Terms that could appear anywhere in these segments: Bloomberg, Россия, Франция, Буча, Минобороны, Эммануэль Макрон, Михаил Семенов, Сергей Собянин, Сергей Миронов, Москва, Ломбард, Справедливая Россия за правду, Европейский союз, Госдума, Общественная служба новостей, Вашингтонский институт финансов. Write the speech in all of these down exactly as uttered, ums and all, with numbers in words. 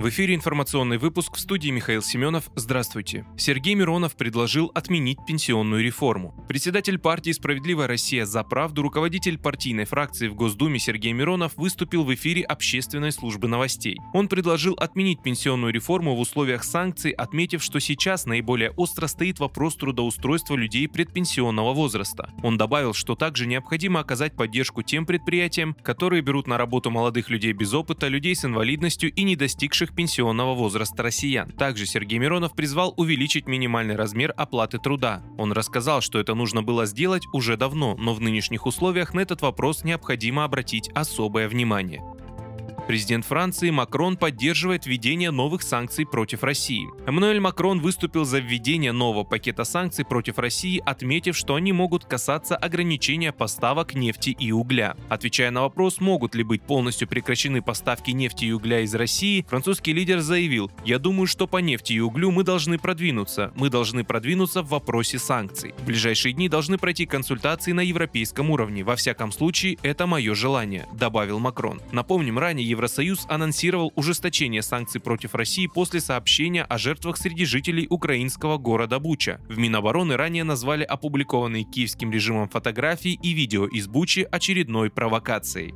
В эфире информационный выпуск, в студии Михаил Семенов. Здравствуйте. Сергей Миронов предложил отменить пенсионную реформу. Председатель партии «Справедливая Россия за правду», руководитель партийной фракции в Госдуме Сергей Миронов выступил в эфире Общественной службы новостей. Он предложил отменить пенсионную реформу в условиях санкций, отметив, что сейчас наиболее остро стоит вопрос трудоустройства людей предпенсионного возраста. Он добавил, что также необходимо оказать поддержку тем предприятиям, которые берут на работу молодых людей без опыта, людей с инвалидностью и не достигших пенсионного возраста россиян. Также Сергей Миронов призвал увеличить минимальный размер оплаты труда. Он рассказал, что это нужно было сделать уже давно, но в нынешних условиях на этот вопрос необходимо обратить особое внимание. Президент Франции Макрон поддерживает введение новых санкций против России. Эммануэль Макрон выступил за введение нового пакета санкций против России, отметив, что они могут касаться ограничения поставок нефти и угля. Отвечая на вопрос, могут ли быть полностью прекращены поставки нефти и угля из России, французский лидер заявил: «Я думаю, что по нефти и углю мы должны продвинуться. Мы должны продвинуться в вопросе санкций. В ближайшие дни должны пройти консультации на европейском уровне. Во всяком случае, это мое желание», — добавил Макрон. Напомним, ранее Европейский Евросоюз анонсировал ужесточение санкций против России после сообщения о жертвах среди жителей украинского города Буча. В Минобороны ранее назвали опубликованные киевским режимом фотографии и видео из Бучи очередной провокацией.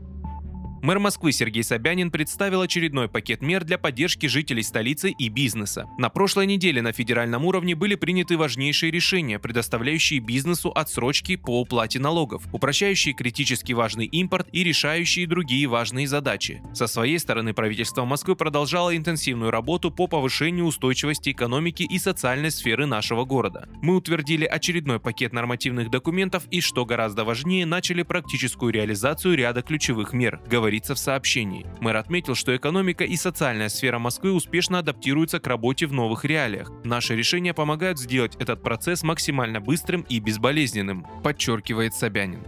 Мэр Москвы Сергей Собянин представил очередной пакет мер для поддержки жителей столицы и бизнеса. На прошлой неделе на федеральном уровне были приняты важнейшие решения, предоставляющие бизнесу отсрочки по уплате налогов, упрощающие критически важный импорт и решающие другие важные задачи. Со своей стороны правительство Москвы продолжало интенсивную работу по повышению устойчивости экономики и социальной сферы нашего города. Мы утвердили очередной пакет нормативных документов и, что гораздо важнее, начали практическую реализацию ряда ключевых мер, говорит в сообщении. Мэр отметил, что экономика и социальная сфера Москвы успешно адаптируются к работе в новых реалиях. Наши решения помогают сделать этот процесс максимально быстрым и безболезненным, подчеркивает Собянин.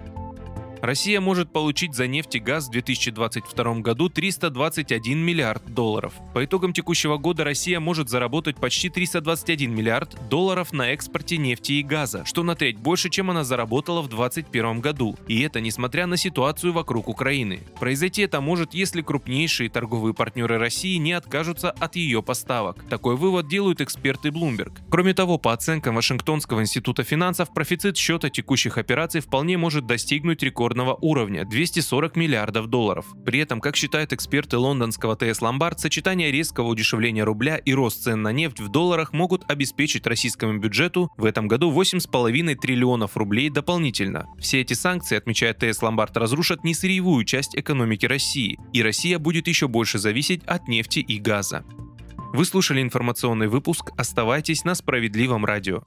Россия может получить за нефть и газ в две тысячи двадцать втором году триста двадцать один миллиард долларов. По итогам текущего года Россия может заработать почти триста двадцать один миллиард долларов на экспорте нефти и газа, что на треть больше, чем она заработала в две тысячи двадцать первом году. И это несмотря на ситуацию вокруг Украины. Произойти это может, если крупнейшие торговые партнеры России не откажутся от ее поставок. Такой вывод делают эксперты Bloomberg. Кроме того, по оценкам Вашингтонского института финансов, профицит счета текущих операций вполне может достигнуть рекорда уровня двести сорок миллиардов долларов. При этом, как считают эксперты лондонского ТС «Ломбард», сочетание резкого удешевления рубля и рост цен на нефть в долларах могут обеспечить российскому бюджету в этом году восемь целых пять десятых триллионов рублей дополнительно. Все эти санкции, отмечает ТС «Ломбард», разрушат не сырьевую часть экономики России, и Россия будет еще больше зависеть от нефти и газа. Вы слушали информационный выпуск. Оставайтесь на Справедливом радио.